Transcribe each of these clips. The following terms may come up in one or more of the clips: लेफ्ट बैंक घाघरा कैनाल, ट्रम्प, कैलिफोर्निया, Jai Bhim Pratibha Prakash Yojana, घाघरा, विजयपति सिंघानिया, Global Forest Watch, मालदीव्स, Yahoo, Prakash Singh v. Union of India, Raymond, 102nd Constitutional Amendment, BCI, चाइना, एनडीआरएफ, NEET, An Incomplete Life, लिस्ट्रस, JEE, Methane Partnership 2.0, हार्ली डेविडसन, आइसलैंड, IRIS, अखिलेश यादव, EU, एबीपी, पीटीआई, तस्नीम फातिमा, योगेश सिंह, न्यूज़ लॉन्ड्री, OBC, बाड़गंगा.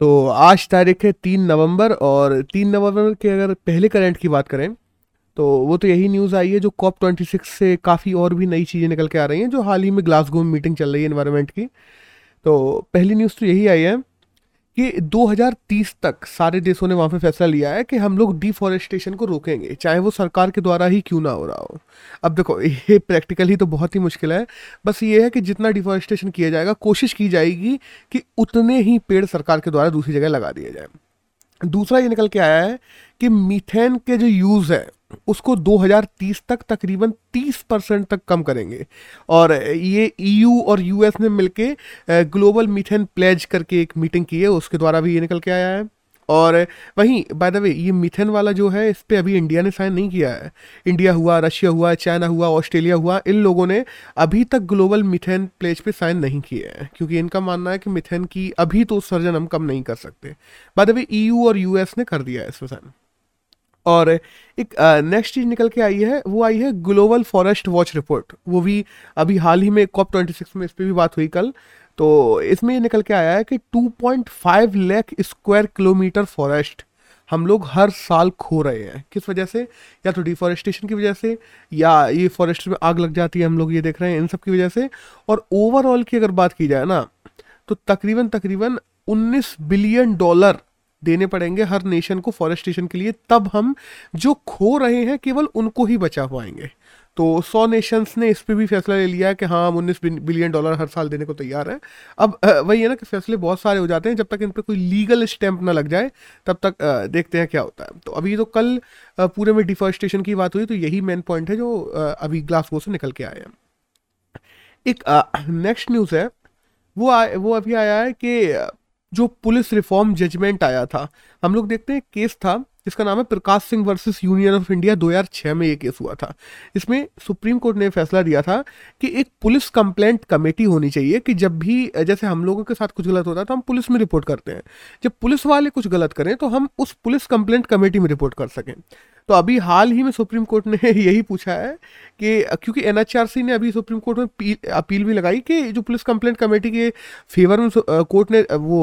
तो आज तारीख है 3 नवंबर, और 3 नवंबर के अगर पहले करंट की बात करें तो वो तो यही न्यूज़ आई है जो COP 26 से काफ़ी और भी नई चीज़ें निकल के आ रही हैं, जो हाल ही में ग्लासगो में मीटिंग चल रही है एनवायरनमेंट की। तो पहली न्यूज़ तो यही आई है कि 2030 तक सारे देशों ने वहाँ पे फैसला लिया है कि हम लोग डिफॉरेस्टेशन को रोकेंगे, चाहे वो सरकार के द्वारा ही क्यों ना हो रहा हो। अब देखो ये प्रैक्टिकली तो बहुत ही मुश्किल है, बस ये है कि जितना डिफॉरेस्टेशन किया जाएगा कोशिश की जाएगी कि उतने ही पेड़ सरकार के द्वारा दूसरी जगह लगा दिए जाए। दूसरा ये निकल के आया है कि मीथेन के जो यूज़ है उसको 2030 तक तकरीबन 30% तक कम करेंगे, और ये EU और US ने मिलके ग्लोबल मीथेन प्लेज करके एक मीटिंग की है, उसके द्वारा भी ये निकल के आया है। और वहीं बाय द वे ये मीथेन वाला जो है इस पे अभी इंडिया ने साइन नहीं किया है। इंडिया हुआ, रशिया हुआ, चाइना हुआ, ऑस्ट्रेलिया हुआ, इन लोगों ने अभी तक ग्लोबल मीथेन प्लेज पे साइन नहीं किए हैं, क्योंकि इनका मानना है कि मीथेन की अभी तो उत्सर्जन हम कम नहीं कर सकते। बाय द वे EU और US ने कर दिया है इस पे साइन। और एक नेक्स्ट चीज़ निकल के आई है, वो आई है ग्लोबल फॉरेस्ट वॉच रिपोर्ट, वो भी अभी हाल ही में COP 26 में इस पर भी बात हुई कल। तो इसमें ये निकल के आया है कि 2.5 लाख स्क्वायर किलोमीटर फॉरेस्ट हम लोग हर साल खो रहे हैं। किस वजह से? या तो डिफॉरेस्टेशन की वजह से, या ये फॉरेस्ट में आग लग जाती है हम लोग ये देख रहे हैं, इन सब की वजह से। और ओवरऑल की अगर बात की जाए ना तो तकरीबन 19 बिलियन डॉलर देने पड़ेंगे हर नेशन को फॉरेस्टेशन के लिए, तब हम जो खो रहे हैं केवल उनको ही बचा पाएंगे। तो 100 नेशंस ने इस पे भी फैसला ले लिया है कि हाँ हम 19 बिलियन डॉलर हर साल देने को तैयार हैं। अब वही है ना कि फैसले बहुत सारे हो जाते हैं, जब तक इन पे कोई लीगल स्टैंप ना लग जाए तब तक देखते हैं क्या होता है। तो अभी तो कल पूरे में डिफॉरेस्टेशन की बात हुई, तो यही मेन पॉइंट है जो अभी ग्लासगो से निकल के आए हैं। एक नेक्स्ट न्यूज़ है वो अभी आया है कि जो पुलिस रिफॉर्म जजमेंट आया था, हम लोग देखते हैं केस था जिसका नाम है Prakash Singh versus union of India, 2006 में ये केस हुआ था। इसमें सुप्रीम कोर्ट ने फैसला दिया था कि एक पुलिस कंप्लेंट कमेटी होनी चाहिए कि जब भी, जैसे हम लोगों के साथ कुछ गलत होता है तो हम पुलिस में रिपोर्ट करते हैं, जब पुलिस वाले कुछ गलत करें तो हम उस पुलिस कंप्लेंट कमेटी में रिपोर्ट कर सकें। तो अभी हाल ही में सुप्रीम कोर्ट ने यही पूछा है कि क्योंकि NHRC ने अभी सुप्रीम कोर्ट में अपील भी लगाई कि जो पुलिस कंप्लेंट कमेटी के फेवर में कोर्ट ने वो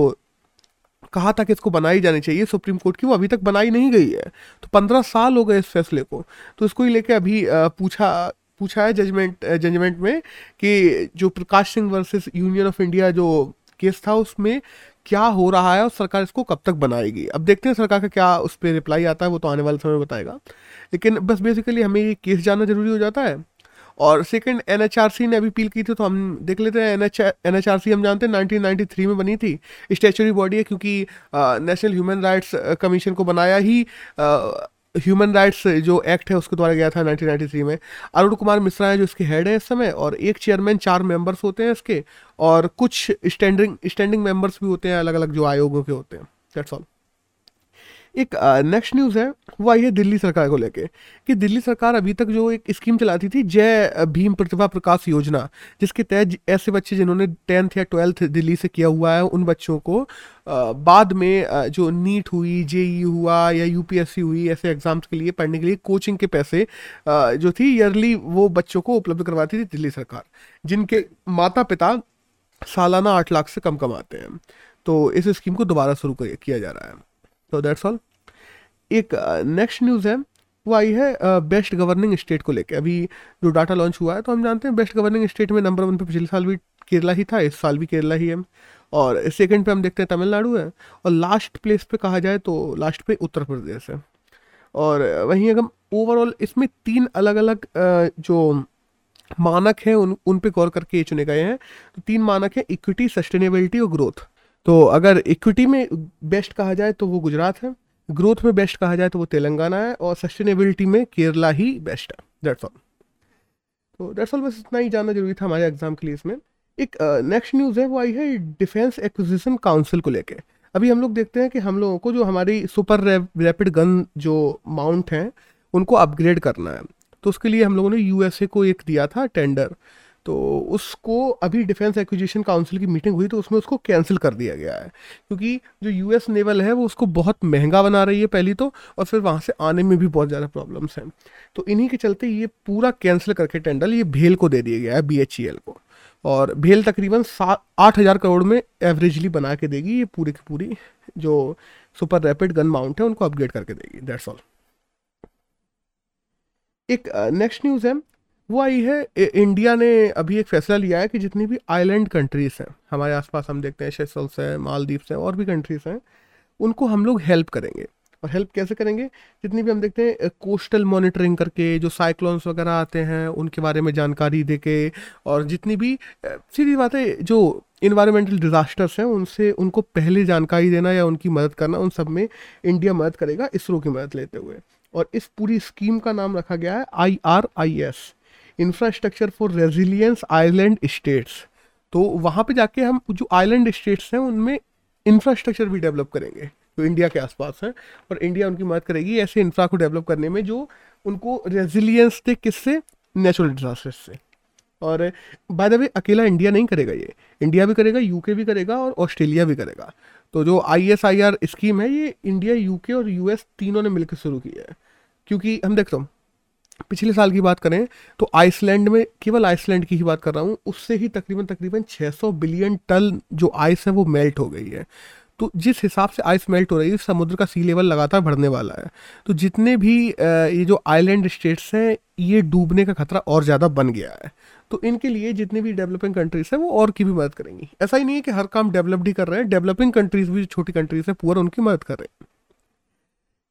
कहा था कि इसको बनाई जानी चाहिए सुप्रीम कोर्ट की, वो अभी तक बनाई नहीं गई है। तो 15 साल हो गए इस फैसले को, तो इसको ही लेके अभी पूछा है जजमेंट में कि जो Prakash Singh versus union of India जो केस था उसमें क्या हो रहा है और सरकार इसको कब तक बनाएगी। अब देखते हैं सरकार का क्या उस पर रिप्लाई आता है, वो तो आने वाले समय में बताएगा। लेकिन बस बेसिकली हमें ये केस जानना जरूरी हो जाता है। और सेकंड, NHRC ने अभी अपील की थी, तो हम देख लेते हैं। NHRC हम जानते हैं 1993 में बनी थी, स्टैचूरी बॉडी है, क्योंकि नेशनल ह्यूमन राइट्स कमीशन को बनाया ही ह्यूमन राइट्स जो एक्ट है उसके द्वारा गया था 1993 में। अरुण कुमार मिश्रा है जो इसके हेड है इस समय, और एक चेयरमैन, 4 मेंबर्स होते हैं इसके, और कुछ स्टैंडिंग मेंबर्स भी होते हैं अलग अलग जो आयोगों के होते हैं। That's all. एक नेक्स्ट न्यूज़ है वो आई है दिल्ली सरकार को लेके कि दिल्ली सरकार अभी तक जो एक स्कीम चलाती थी, जय भीम प्रतिभा प्रकाश योजना, जिसके तहत ऐसे बच्चे जिन्होंने 10th या 12th दिल्ली से किया हुआ है उन बच्चों को बाद में जो नीट हुई, JEE हुआ या UPSC हुई, ऐसे एग्ज़ाम्स के लिए पढ़ने के लिए कोचिंग के पैसे जो थी ईयरली वो बच्चों को उपलब्ध करवाती थी दिल्ली सरकार, जिनके माता पिता सालाना 8 लाख से कम कमाते हैं। तो इस स्कीम को दोबारा शुरू किया जा रहा है। तो दैट्स ऑल। एक नेक्स्ट न्यूज़ है वो आई है बेस्ट गवर्निंग स्टेट को लेके, अभी जो डाटा लॉन्च हुआ है। तो हम जानते हैं बेस्ट गवर्निंग स्टेट में नंबर 1 पे पिछले साल भी केरला ही था, इस साल भी केरला ही है, और सेकंड पे हम देखते हैं तमिलनाडु है, और लास्ट प्लेस पे कहा जाए तो लास्ट पे उत्तर प्रदेश है। और वहीं अगर ओवरऑल इसमें 3 अलग अलग जो मानक हैं उन पे गौर करके ये चुने गए हैं। तो 3 मानक हैं, इक्विटी, सस्टेनेबिलिटी और ग्रोथ। तो अगर इक्विटी में बेस्ट कहा जाए तो वो गुजरात है, ग्रोथ में बेस्ट कहा जाए तो वो तेलंगाना है, और सस्टेनेबिलिटी में केरला ही बेस्ट है। That's all. तो दैट्स ऑल, बस इतना ही जानना जरूरी था हमारे एग्जाम के लिए इसमें। एक नेक्स्ट न्यूज़ है वो आई है डिफेंस एक्विजिशन काउंसिल को लेके। अभी हम लोग देखते हैं कि हम लोगों को जो हमारी सुपर रैपिड गन जो माउंट हैं उनको अपग्रेड करना है, तो उसके लिए हम लोगों ने USA को एक दिया था टेंडर, तो उसको अभी डिफेंस एक्विजिशन काउंसिल की मीटिंग हुई तो उसमें उसको कैंसिल कर दिया गया है, क्योंकि जो US नेवल है वो उसको बहुत महंगा बना रही है पहली तो, और फिर वहाँ से आने में भी बहुत ज़्यादा प्रॉब्लम्स हैं। तो इन्हीं के चलते ये पूरा कैंसिल करके टेंडर ये BHEL को दे दिया गया है, BHEL को। और BHEL तकरीबन 8,000 करोड़ में एवरेजली बना के देगी ये पूरी की पूरी जो सुपर रैपिड गन माउंट है उनको अपग्रेड करके देगी। That's all. एक नेक्स्ट न्यूज़ है वो आई है, इंडिया ने अभी एक फैसला लिया है कि जितनी भी आइलैंड कंट्रीज़ हैं हमारे आसपास, हम देखते हैं सेशल्स हैं, मालदीव्स हैं और भी कंट्रीज़ हैं, उनको हम लोग हेल्प करेंगे। और हेल्प कैसे करेंगे? जितनी भी हम देखते हैं कोस्टल मॉनिटरिंग करके, जो साइक्लोन्स वगैरह आते हैं उनके बारे में जानकारी देके, और जितनी भी सीधी बात है जो इन्वायरमेंटल डिज़ास्टर्स हैं उनसे उनको पहले जानकारी देना या उनकी मदद करना, उन सब में इंडिया मदद करेगा इसरो की मदद लेते हुए। और इस पूरी स्कीम का नाम रखा गया है IRIS, infrastructure for resilience island states. तो वहाँ पे जाके हम जो आइलैंड स्टेट्स हैं उनमें इंफ्रास्ट्रक्चर भी डेवलप करेंगे जो इंडिया के आसपास है, और इंडिया उनकी मदद करेगी ऐसे इंफ्रा को डेवलप करने में जो उनको रेजिलियंस दे, किससे? नेचुरल डिजास्टर्स से। और बाय द वे अकेला इंडिया नहीं करेगा ये, इंडिया भी करेगा, यूके भी करेगा और ऑस्ट्रेलिया भी करेगा। तो जो ISIR स्कीम है ये इंडिया, यूके और US तीनों ने मिलकर शुरू की है, क्योंकि हम देखते हैं पिछले साल की बात करें तो आइसलैंड में, केवल आइसलैंड की ही बात कर रहा हूँ, उससे ही तकरीबन 600 बिलियन टन जो आइस है वो मेल्ट हो गई है। तो जिस हिसाब से आइस मेल्ट हो रही है, समुद्र का सी लेवल लगातार बढ़ने वाला है, तो जितने भी ये जो आइलैंड स्टेट्स हैं ये डूबने का खतरा और ज़्यादा बन गया है। तो इनके लिए जितनी भी डेवलपिंग कंट्रीज़ हैं वो और की भी मदद करेंगी। ऐसा ही नहीं है कि हर काम डेवलप्ड ही कर रहे हैं, डेवलपिंग कंट्रीज़ भी, छोटी कंट्रीज़ हैं, पूरा उनकी मदद कर रहे हैं।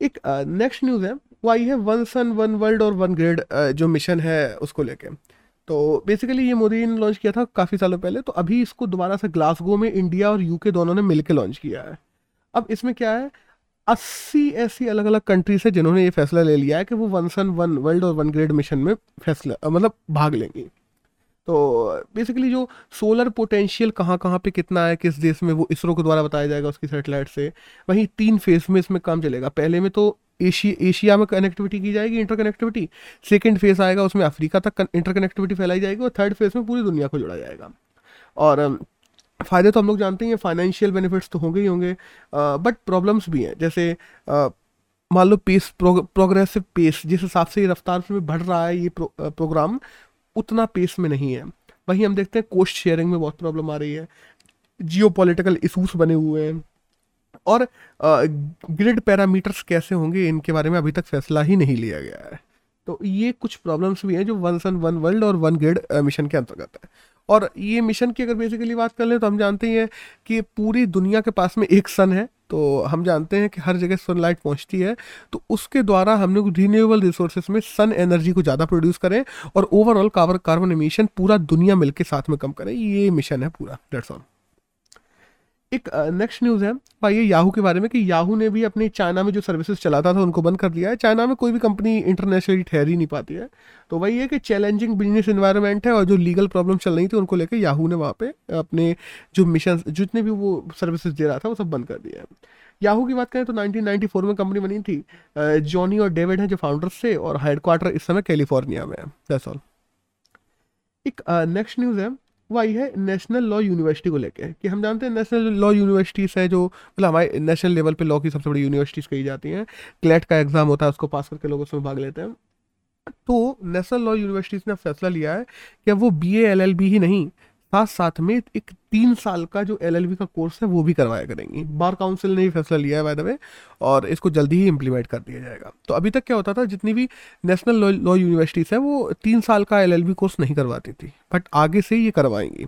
एक नेक्स्ट न्यूज़ है वो आई है वन सन वन वर्ल्ड और वन ग्रिड जो मिशन है उसको लेके। तो बेसिकली ये मोदी ने लॉन्च किया था काफ़ी सालों पहले, तो अभी इसको दोबारा से ग्लासगो में इंडिया और यूके दोनों ने मिलकर लॉन्च किया है। अब इसमें क्या है, 80 ऐसी अलग अलग कंट्रीज हैं जिन्होंने ये फैसला ले लिया है कि वो वन सन वन वर्ल्ड और वन ग्रिड मिशन में फैसला मतलब भाग लेंगी। तो बेसिकली जो सोलर पोटेंशियल कहाँ कहाँ पे कितना है किस देश में, वो इसरो के द्वारा बताया जाएगा उसकी सैटेलाइट से। वहीं 3 फेज़ में इसमें काम चलेगा। पहले में तो एशिया में कनेक्टिविटी की जाएगी, इंटरकनेक्टिविटी। सेकंड फेज आएगा उसमें अफ्रीका तक इंटरकनेक्टिविटी फैलाई जाएगी, और थर्ड फेज में पूरी दुनिया को जोड़ा जाएगा। और फ़ायदे तो हम लोग जानते हैं, फाइनेंशियल बेनिफिट्स तो होंगे ही होंगे, बट प्रॉब्लम्स भी हैं। जैसे मान लो पेस, प्रोग्रेसिव पेस, जिस हिसाब से ये रफ्तार में बढ़ रहा है ये प्रोग्राम, उतना पेस में नहीं है। वहीं हम देखते हैं कोस्ट शेयरिंग में बहुत प्रॉब्लम आ रही है, जियोपॉलिटिकल इशूज़ बने हुए हैं, और ग्रिड पैरामीटर्स कैसे होंगे इनके बारे में अभी तक फैसला ही नहीं लिया गया है। तो ये कुछ प्रॉब्लम्स भी हैं जो वन सन वन वर्ल्ड और वन ग्रिड मिशन के अंतर्गत है। और ये मिशन की अगर बेसिकली बात कर लें तो हम जानते हैं कि पूरी दुनिया के पास में एक सन है, तो हम जानते हैं कि हर जगह सनलाइट पहुंचती है, तो उसके द्वारा हम लोग रिन्यूएबल रिसोर्सेज में सन एनर्जी को ज़्यादा प्रोड्यूस करें और ओवरऑल कार्बन एमिशन पूरा दुनिया मिलकर साथ में कम करें, ये मिशन है पूरा। That's all. एक नेक्स्ट न्यूज़ है भाई ये याहू के बारे में, कि याहू ने भी अपने चाइना में जो सर्विसेज चलाता था उनको बंद कर दिया है। चाइना में कोई भी कंपनी इंटरनेशनली ठहर ही नहीं पाती है, तो वही है कि चैलेंजिंग बिजनेस इन्वायरमेंट है, और जो लीगल प्रॉब्लम चल रही थी उनको लेकर याहू ने वहाँ पे अपने जो मिशन जितने भी वो सर्विसेज दे रहा था वो सब बंद कर दिया है। याहू की बात करें तो 1994 में कंपनी बनी थी, जॉनी और डेविड हैं जो फाउंडर्स थे, और हेडक्वार्टर इस समय कैलिफोर्निया में है। That's all. एक नेक्स्ट न्यूज़ है आई है नेशनल लॉ यूनिवर्सिटी को लेके, कि हम जानते हैं नेशनल लॉ यूनिवर्सिटीज़ है जो मतलब हमारे नेशनल लेवल पे लॉ की सबसे बड़ी यूनिवर्सिटीज़ कही जाती हैं। क्लैट का एग्ज़ाम होता है, उसको पास करके लोग उसमें भाग लेते हैं। तो नेशनल लॉ यूनिवर्सिटीज़ ने फैसला लिया है कि अब वो BA LLB ही नहीं, साथ साथ में एक 3 साल का जो LLB का कोर्स है वो भी करवाया करेंगी। बार काउंसिल ने ये फैसला लिया है बाय द वे, और इसको जल्दी ही इम्प्लीमेंट कर दिया जाएगा। तो अभी तक क्या होता था, जितनी भी नेशनल लॉ यूनिवर्सिटीज़ है वो 3 साल का LLB कोर्स नहीं करवाती थी, बट आगे से ये करवाएंगी।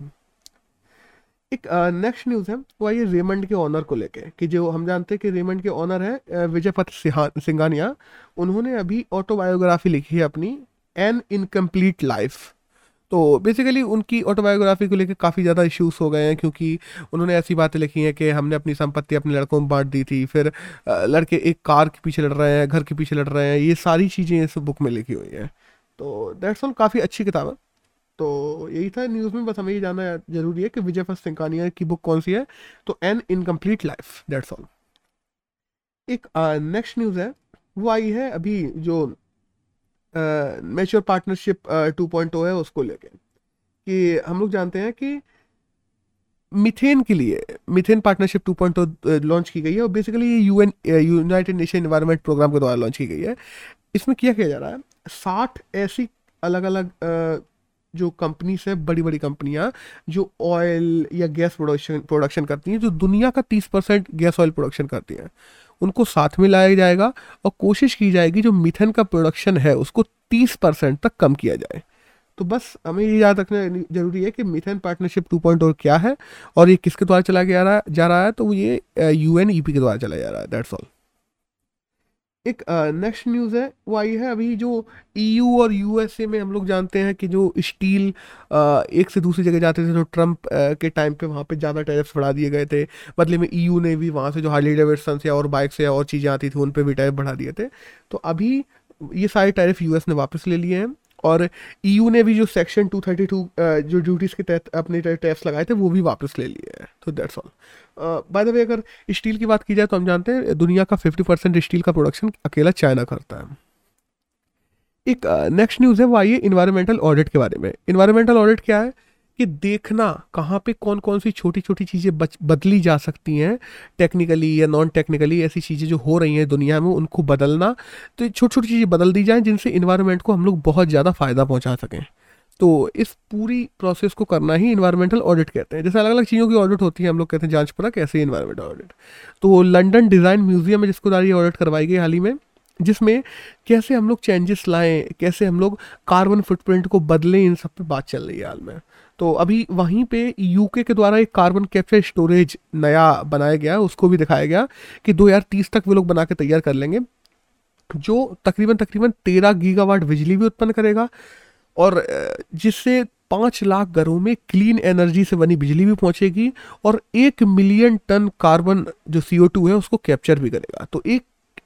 एक नेक्स्ट न्यूज़ है वो आई है रेमंड के ऑनर को लेके, कि जो हम जानते हैं कि रेमंड के ऑनर है विजयपति सिंघानिया, उन्होंने अभी ऑटोबायोग्राफी लिखी है अपनी, एन इनकम्प्लीट लाइफ। तो बेसिकली उनकी ऑटोबायोग्राफी को लेकर काफ़ी ज़्यादा इश्यूज़ हो गए हैं, क्योंकि उन्होंने ऐसी बातें लिखी हैं कि हमने अपनी संपत्ति अपने लड़कों में बांट दी थी, फिर लड़के एक कार के पीछे लड़ रहे हैं, घर के पीछे लड़ रहे हैं, ये सारी चीज़ें इस बुक में लिखी हुई हैं। तो दैट्स ऑल, काफ़ी अच्छी किताब है। तो यही था न्यूज़ में, बस हमें ये जानना जरूरी है कि विजयपति सिंघानिया की बुक कौन सी है, तो an incomplete life. That's all. एक नेक्स्ट न्यूज़ है वो आई है अभी जो मैच्योर पार्टनरशिप 2.0 है उसको लेके, कि हम लोग जानते हैं कि मिथेन के लिए मिथेन पार्टनरशिप 2.0 लॉन्च की गई है, और बेसिकली ये यूनाइटेड नेशन एनवायरमेंट प्रोग्राम के द्वारा लॉन्च की गई है। इसमें क्या किया जा रहा है, 60 ऐसी अलग अलग जो कंपनीज है, बड़ी बड़ी कंपनियां जो ऑयल या गैस प्रोडक्शन करती हैं, जो दुनिया का 30% गैस ऑयल प्रोडक्शन करती हैं, उनको साथ में लाया जाएगा और कोशिश की जाएगी जो मीथेन का प्रोडक्शन है उसको 30% तक कम किया जाए। तो बस हमें ये याद रखना जरूरी है कि मीथेन पार्टनरशिप 2.0 क्या है और ये किसके द्वारा चला गया जा रहा है, तो ये यूएनईपी के द्वारा चला जा रहा है। That's all. एक नेक्स्ट न्यूज़ है वो आई है अभी, जो ईयू और यूएसए में हम लोग जानते हैं कि जो स्टील एक से दूसरी जगह जाते थे, तो ट्रम्प के टाइम पे वहाँ पे ज़्यादा टैरिफ्स बढ़ा दिए गए थे, बदले में ईयू ने भी वहाँ से जो हार्ली डेविडसन या और बाइक से और चीज़ें आती थी उन पर भी टैरिफ बढ़ा दिए थे। तो अभी ये सारे टैरिफ यूएस ने वापस ले लिए हैं और ईयू ने भी जो सेक्शन 232 जो ड्यूटीज़ के तहत अपने टैरिफ्स लगाए थे वो भी वापस ले लिए हैं। तो that's all. By the way, अगर स्टील की बात की जाए तो हम जानते हैं दुनिया का 50% स्टील का प्रोडक्शन अकेला चाइना करता है। एक नेक्स्ट न्यूज़ है वो आई है इन्वायरमेंटल ऑडिट के बारे में। इन्वायरमेंटल ऑडिट क्या है कि देखना कहाँ पे कौन कौन सी छोटी छोटी चीज़ें बदली जा सकती हैं, टेक्निकली या नॉन टेक्निकली ऐसी चीज़ें जो हो रही हैं दुनिया में उनको बदलना। तो छोटी छोटी चीज़ें बदल दी जाएँ जिनसे इन्वायरमेंट को हम लोग बहुत ज़्यादा फ़ायदा पहुँचा सकें। तो इस पूरी प्रोसेस को करना ही इन्वायरमेंटल ऑडिट कहते हैं। जैसे अलग अलग चीज़ों की ऑडिट होती है, हम लोग कहते हैं जांच परख, ऐसे इन्वायरमेंटल ऑडिट। तो लंदन डिज़ाइन म्यूजियम में जिसको द्वारा ये ऑडिट करवाई गई हाल ही में, जिसमें कैसे हम लोग चेंजेस लाएं, कैसे हम लोग कार्बन फुटप्रिंट को बदलें, इन सब पे बात चल रही है हाल में। तो अभी वहीं पे यूके के द्वारा एक कार्बन कैप्चर स्टोरेज नया बनाया गया, उसको भी दिखाया गया कि 2030 तक वो लोग बना के तैयार कर लेंगे, जो तकरीबन 13 गीगावाट बिजली भी उत्पन्न करेगा और जिससे 5 लाख घरों में क्लीन एनर्जी से बनी बिजली भी पहुंचेगी और 1 मिलियन टन कार्बन जो CO2 है उसको कैप्चर भी करेगा। तो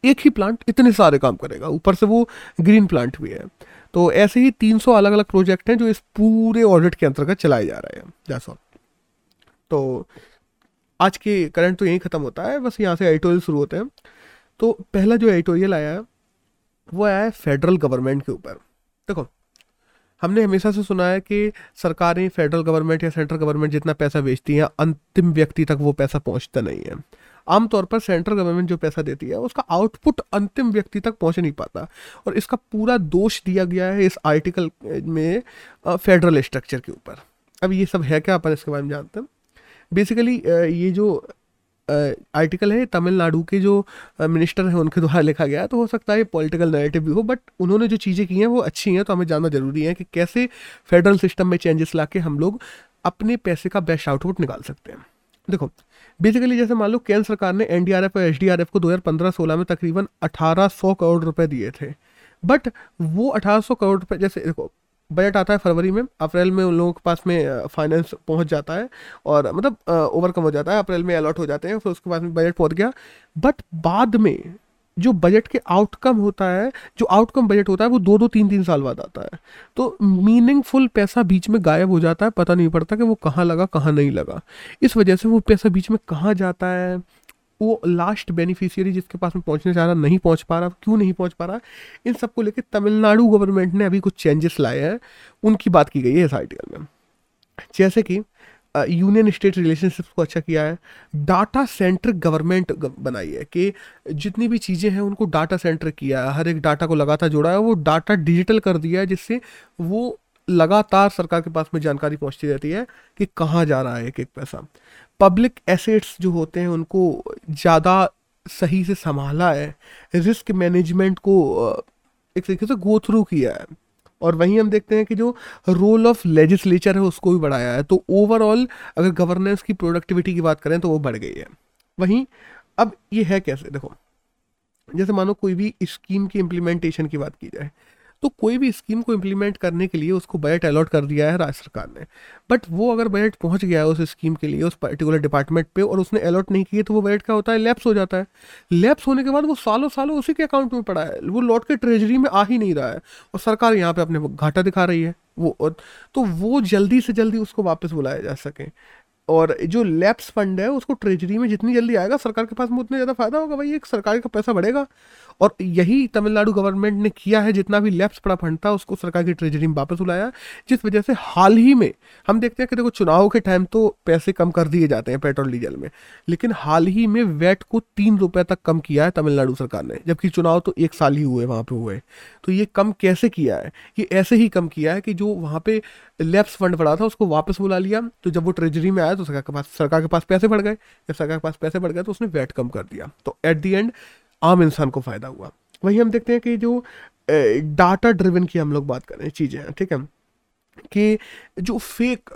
एक ही प्लांट इतने सारे काम करेगा, ऊपर से वो ग्रीन प्लांट भी है। तो ऐसे ही 300 अलग अलग प्रोजेक्ट हैं जो इस पूरे ऑडिट के अंतर्गत चलाए जा रहे हैं। जैसा तो आज के करंट तो यहीं ख़त्म होता है, बस यहाँ से एडिटोरियल शुरू होते हैं। तो पहला जो एडिटोरियल आया है वो आया है फेडरल गवर्नमेंट के ऊपर। देखो, हमने हमेशा से सुना है कि सरकारें, फेडरल गवर्नमेंट या सेंट्रल गवर्नमेंट जितना पैसा बेचती हैं अंतिम व्यक्ति तक वो पैसा पहुंचता नहीं है। आमतौर पर सेंट्रल गवर्नमेंट जो पैसा देती है उसका आउटपुट अंतिम व्यक्ति तक पहुंच नहीं पाता और इसका पूरा दोष दिया गया है इस आर्टिकल में फेडरल स्ट्रक्चर के ऊपर। अब ये सब है क्या, अपन इसके बारे में जानते हैं। बेसिकली ये जो आर्टिकल है तमिलनाडु के जो मिनिस्टर हैं उनके द्वारा लिखा गया, तो हो सकता है पॉलिटिकल नैरेटिव भी हो, बट उन्होंने जो चीज़ें की हैं वो अच्छी हैं। तो हमें जानना जरूरी है कि कैसे फेडरल सिस्टम में चेंजेस लाके हम लोग अपने पैसे का बेस्ट आउटपुट निकाल सकते हैं। देखो, बेसिकली जैसे मान लो केंद्र सरकार ने एनडीआरएफ और एसडीआरएफ को 2015-16 में तकरीबन 1800 करोड़ रुपए दिए थे, बट वो 1800 करोड़ रुपये, जैसे देखो बजट आता है फरवरी में, अप्रैल में उन लोगों के पास में फाइनेंस पहुंच जाता है और मतलब ओवरकम हो जाता है, अप्रैल में अलॉट हो जाते हैं, फिर उसके बाद में बजट पहुंच गया। बट बाद में जो बजट के आउटकम होता है, जो आउटकम बजट होता है वो 2-3 साल बाद आता है। तो मीनिंगफुल पैसा बीच में गायब हो जाता है, पता नहीं पड़ता कि वो कहाँ लगा कहाँ नहीं लगा। इस वजह से वो पैसा बीच में कहाँ जाता है, वो लास्ट बेनिफिशियरी जिसके पास में पहुंचने चाह रहा नहीं पहुंच पा रहा, क्यों नहीं पहुंच पा रहा। इन सब को लेकर तमिलनाडु गवर्नमेंट ने अभी कुछ चेंजेस लाए हैं, उनकी बात की गई है इस आर्टिकल में। जैसे कि यूनियन स्टेट रिलेशनशिप को अच्छा किया है, डाटा सेंट्रिक गवर्नमेंट बनाई है कि जितनी भी चीज़ें हैं उनको डाटा सेंट्रिक किया है, हर एक डाटा को लगातार जोड़ा है, वो डाटा डिजिटल कर दिया है, जिससे वो लगातार सरकार के पास में जानकारी पहुंचती रहती है कि कहाँ जा रहा है एक एक पैसा। पब्लिक एसेट्स जो होते हैं उनको ज़्यादा सही से संभाला है, रिस्क मैनेजमेंट को एक तरीके से गो थ्रू किया है और वहीं हम देखते हैं कि जो रोल ऑफ लेजिस्लेचर है उसको भी बढ़ाया है। तो ओवरऑल अगर गवर्नेंस की प्रोडक्टिविटी की बात करें तो वो बढ़ गई है। वहीं अब ये है कैसे, देखो जैसे मानो कोई भी स्कीम की इम्प्लीमेंटेशन की बात की जाए तो कोई भी स्कीम को इम्प्लीमेंट करने के लिए उसको बजट अलॉट कर दिया है राज्य सरकार ने, बट वो अगर बजट पहुंच गया है उस स्कीम के लिए उस पर्टिकुलर डिपार्टमेंट पे और उसने अलॉट नहीं किए तो वो बजट क्या होता है, लैप्स हो जाता है। लैप्स होने के बाद वो सालों सालों उसी के अकाउंट में पड़ा है, वो लौट के ट्रेजरी में आ ही नहीं रहा है और सरकार यहाँ पर अपने घाटा दिखा रही है। वो तो वो जल्दी से जल्दी उसको वापस बुलाया जा सके, और जो लैप्स फंड है उसको ट्रेजरी में जितनी जल्दी आएगा सरकार के पास में उतना ज़्यादा फायदा होगा भाई, एक सरकार का पैसा बढ़ेगा। और यही तमिलनाडु गवर्नमेंट ने किया है, जितना भी लैप्स पड़ा फंड था उसको सरकार की ट्रेजरी में वापस लाया, जिस वजह से हाल ही में हम देखते हैं कि देखो चुनाव के टाइम तो पैसे कम कर दिए जाते हैं पेट्रोल डीजल में, लेकिन हाल ही में वैट को 3 रुपये तक कम किया है तमिलनाडु सरकार ने, जबकि चुनाव तो 1 साल ही हुए वहाँ पर हुए। तो ये कम कैसे किया है? ये ऐसे ही कम किया है कि जो वहाँ पे लैप्स फंड पड़ा था उसको वापस बुला लिया, तो जब वो ट्रेजरी में आया तो सरकार के पास पैसे बढ़ गए, जब सरकार के पास पैसे बढ़ गए तो उसने वैट कम कर दिया, तो एट दी एंड आम इंसान को फ़ायदा हुआ। वहीं हम देखते हैं कि जो डाटा ड्रिवन की हम लोग बात कर रहे हैं चीज़ें हैं, ठीक है, कि जो फेक,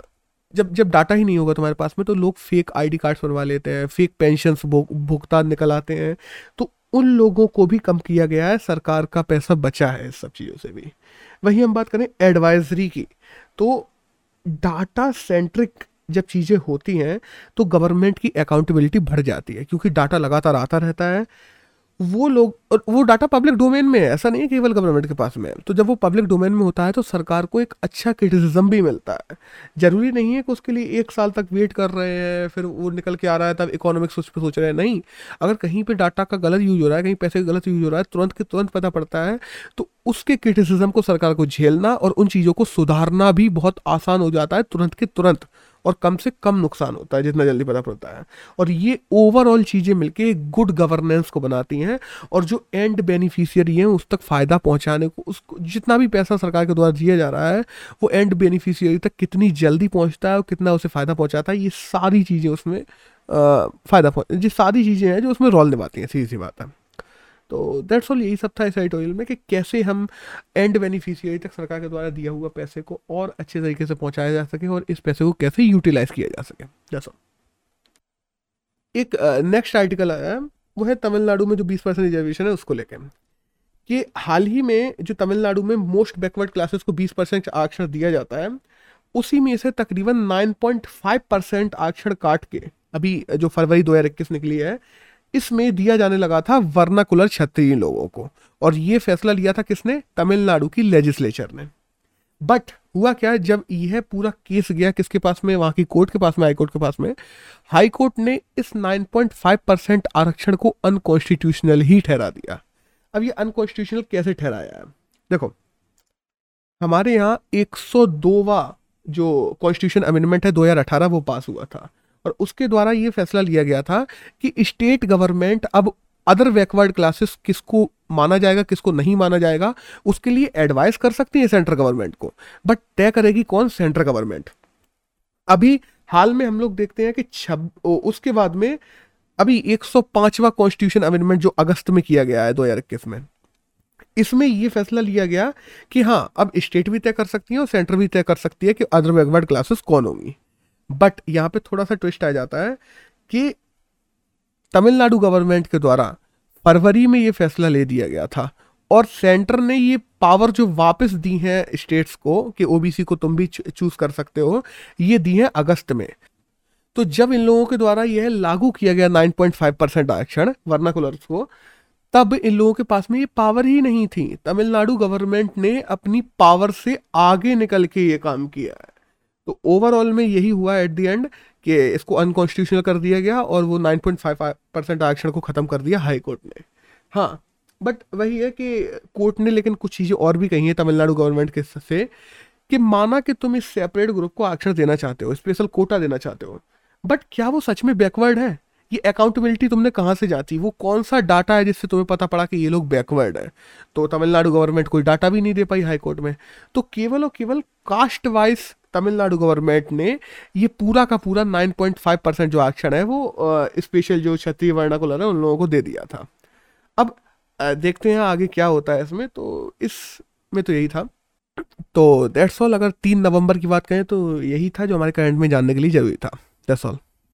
जब डाटा ही नहीं होगा तुम्हारे पास में तो लोग फेक आईडी कार्ड्स बनवा लेते हैं, फेक पेंशन भुगतान निकल आते हैं, तो उन लोगों को भी कम किया गया है, सरकार का पैसा बचा है इस सब चीज़ों से भी। वहीं हम बात करें एडवाइजरी की, तो डाटा सेंट्रिक जब चीज़ें होती हैं तो गवर्नमेंट की अकाउंटेबिलिटी बढ़ जाती है, क्योंकि डाटा लगातार आता रहता है, वो लोग, और वो डाटा पब्लिक डोमेन में है, ऐसा नहीं है केवल गवर्नमेंट के पास में है, तो जब वो पब्लिक डोमेन में होता है तो सरकार को एक अच्छा क्रिटिसिज्म भी मिलता है। ज़रूरी नहीं है कि उसके लिए 1 साल तक वेट कर रहे हैं फिर वो निकल के आ रहा है तब इकोनॉमिक्स उस पर सोच रहे हैं, नहीं, अगर कहीं पे डाटा का गलत यूज़ हो रहा है, कहीं पैसे का गलत यूज़ हो रहा है, तुरंत के तुरंत पता पड़ता है, तो उसके क्रिटिसिज्म को सरकार को झेलना और उन चीज़ों को सुधारना भी बहुत आसान हो जाता है तुरंत के तुरंत, और कम से कम नुकसान होता है जितना जल्दी पता पड़ता है। और ये ओवरऑल चीज़ें मिलके एक गुड गवर्नेंस को बनाती हैं, और जो एंड बेनिफिशियरी हैं उस तक फ़ायदा पहुंचाने को, उसको जितना भी पैसा सरकार के द्वारा दिया जा रहा है वो एंड बेनिफिशियरी तक कितनी जल्दी पहुंचता है और कितना उसे फ़ायदा पहुंचाता है, ये सारी चीज़ें उसमें ये सारी चीज़ें हैं जो उसमें रोल निभाती हैं, सीधी सी बात है। तो दैट्स ऑल, यही सब था इस एडिटोरियल में कि कैसे हम एंड बेनिफिशियरी तक सरकार के द्वारा दिया हुआ पैसे को और अच्छे तरीके से पहुंचाया जा सके और इस पैसे को कैसे यूटिलाइज किया जा सके। जैसा एक नेक्स्ट आर्टिकल आया वो है तमिलनाडु में जो 20% रिजर्वेशन है उसको लेके, कि हाल ही में जो तमिलनाडु में मोस्ट बैकवर्ड क्लासेस को 20% आरक्षण दिया जाता है, उसी में से तकरीबन 9.5% आरक्षण काट के अभी जो फरवरी 2021 निकली है इसमें दिया जाने लगा था वर्नाकुलर क्षत्रिय लोगों को, और ये फैसला लिया था किसने? तमिलनाडु की लेजिस्लेचर ने। बट हुआ क्या, जब यह पूरा केस गया किसके पास में, वहाँ की कोर्ट के पास में, हाई कोर्ट के पास में, हाई कोर्ट ने इस 9.5% आरक्षण को अनकॉन्स्टिट्यूशनल ही ठहरा दिया। अब ये अनकॉन्स्टिट्यूशनल कैसे ठहराया है? देखो, हमारे यहाँ 102वां जो कॉन्स्टिट्यूशन अमेंडमेंट है 2018 वो पास हुआ था, और उसके द्वारा ये फैसला लिया गया था कि स्टेट गवर्नमेंट अब अदर बैकवर्ड क्लासेस किसको माना जाएगा किसको नहीं माना जाएगा उसके लिए एडवाइस कर सकती है सेंट्रल गवर्नमेंट को, बट तय करेगी कौन? Central government. अभी हाल में हम लोग देखते हैं कि उसके बाद में अभी 105वां कॉन्स्टिट्यूशन अमेंडमेंट जो अगस्त में किया गया है 2021 में, इसमें ये फैसला लिया गया कि हाँ, अब स्टेट भी तय कर सकती है और सेंटर भी तय कर सकती है कि अदर बैकवर्ड क्लासेस कौन होंगी। बट यहाँ पे थोड़ा सा ट्विस्ट आ जाता है कि तमिलनाडु गवर्नमेंट के द्वारा फरवरी में ये फैसला ले दिया गया था, और सेंटर ने ये पावर जो वापस दी है स्टेट्स को कि ओबीसी को तुम भी चूज कर सकते हो, ये दी है अगस्त में। तो जब इन लोगों के द्वारा यह लागू किया गया 9.5% आरक्षण वर्नाकुलर्स को, तब इन लोगों के पास में ये पावर ही नहीं थी। तमिलनाडु गवर्नमेंट ने अपनी पावर से आगे निकल के ये काम किया है। तो ओवरऑल में यही हुआ एट द एंड कि इसको अनकॉन्स्टिट्यूशनल कर दिया गया और वो 9.5% आरक्षण को ख़त्म कर दिया हाई कोर्ट ने। हाँ, बट वही है कि कोर्ट ने लेकिन कुछ चीज़ें और भी कही हैं तमिलनाडु गवर्नमेंट के से, कि माना कि तुम इस सेपरेट ग्रुप को आरक्षण देना चाहते हो, स्पेशल कोटा देना चाहते हो, बट क्या वो सच में बैकवर्ड है? ये अकाउंटेबिलिटी तुमने कहाँ से जाती? वो कौन सा डाटा है जिससे तुम्हें पता पड़ा कि ये लोग बैकवर्ड है? तो तमिलनाडु गवर्नमेंट कोई डाटा भी नहीं दे पाई हाई कोर्ट में। तो केवल और केवल कास्ट वाइज तमिलनाडु गवर्नमेंट ने ये पूरा का पूरा 9.5% जो आरक्षण है वो स्पेशल जो क्षत्रिय वर्णाकुलर है उन लोगों को दे दिया था। अब देखते हैं आगे क्या होता है इसमें। तो इसमें तो यही था। तो दैट्स ऑल। अगर 3 नवंबर की बात करें तो यही था जो हमारे करंट में जानने के लिए ज़रूरी था। That's all.